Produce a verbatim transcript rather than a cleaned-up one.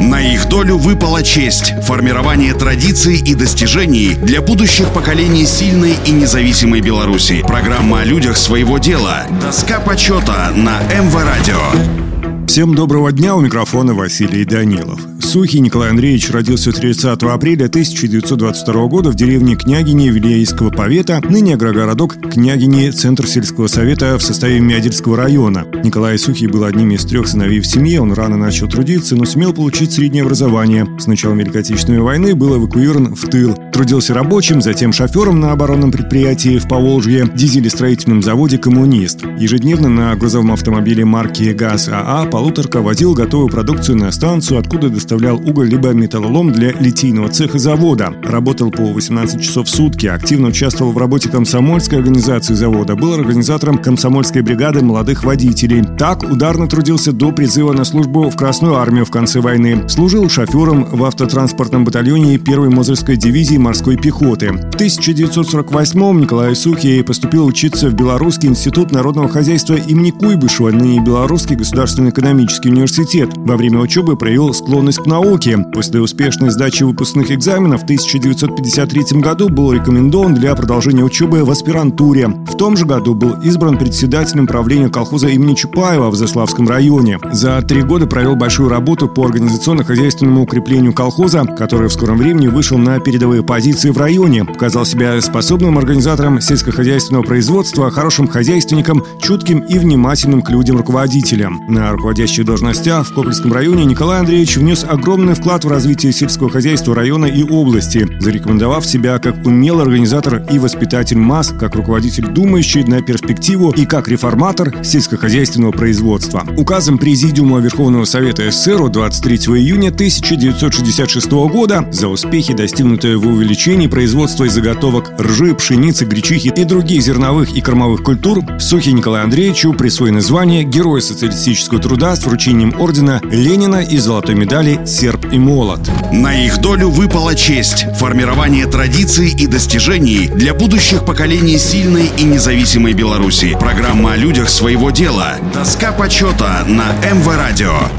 На их долю выпала честь – формирование традиций и достижений для будущих поколений сильной и независимой Беларуси. Программа о людях своего дела. Доска почета на эм вэ радио. Всем доброго дня, у микрофона Василий Данилов. Сухий Николай Андреевич родился тридцатого апреля тысяча девятьсот двадцать второго года в деревне Княгини Вилейского повета, ныне агрогородок Княгини, центр сельского совета в составе Мядельского района. Николай Сухий был одним из трех сыновей в семье, он рано начал трудиться, но сумел получить среднее образование. С началом Великой Отечественной войны был эвакуирован в тыл. Трудился рабочим, затем шофером на оборонном предприятии в Поволжье, дизелестроительном заводе «Коммунист». Ежедневно на грузовом автомобиле марки «ГАЗ-АА» полуторка возил готовую продукцию на станцию, откуда доставлял уголь либо металлолом для литейного цеха завода. Работал по восемнадцать часов в сутки, активно участвовал в работе комсомольской организации завода, был организатором комсомольской бригады молодых водителей. Так ударно трудился до призыва на службу в Красную армию в конце войны. Служил шофером в автотранспортном батальоне первой Мозырской дивизии морской пехоты. В тысяча девятьсот сорок восьмом Николай Сухий поступил учиться в Белорусский институт народного хозяйства имени Куйбышева, ныне Белорусский государственный экономический университет. Во время учебы проявил склонность к науке. После успешной сдачи выпускных экзаменов в тысяча девятьсот пятьдесят третьем году был рекомендован для продолжения учебы в аспирантуре. В том же году был избран председателем правления колхоза имени Чупаева в Заславском районе. За три года провел большую работу по организационно-хозяйственному укреплению колхоза, который в скором времени вышел на передовые позиции в районе, показал себя способным организатором сельскохозяйственного производства, хорошим хозяйственником, чутким и внимательным к людям руководителем. На руководящих должностях в Копльском районе Николай Андреевич внес огромный вклад в развитие сельского хозяйства района и области, зарекомендовав себя как умелый организатор и воспитатель МАС, как руководитель, думающий на перспективу, и как реформатор сельскохозяйственного производства. Указом Президиума Верховного Совета ССР двадцать третьего июня тысяча девятьсот шестьдесят шестого года за успехи, достигнутые в увеличении производства и заготовок ржи, пшеницы, гречихи и других зерновых и кормовых культур, Сухий Николаю Андреевичу присвоено звание Герой социалистического труда с вручением ордена Ленина и золотой медали «Серп и молот». На их долю выпала честь – формирование традиций и достижений для будущих поколений сильной и независимой Беларуси. Программа о людях своего дела. Доска почета на эм вэ радио.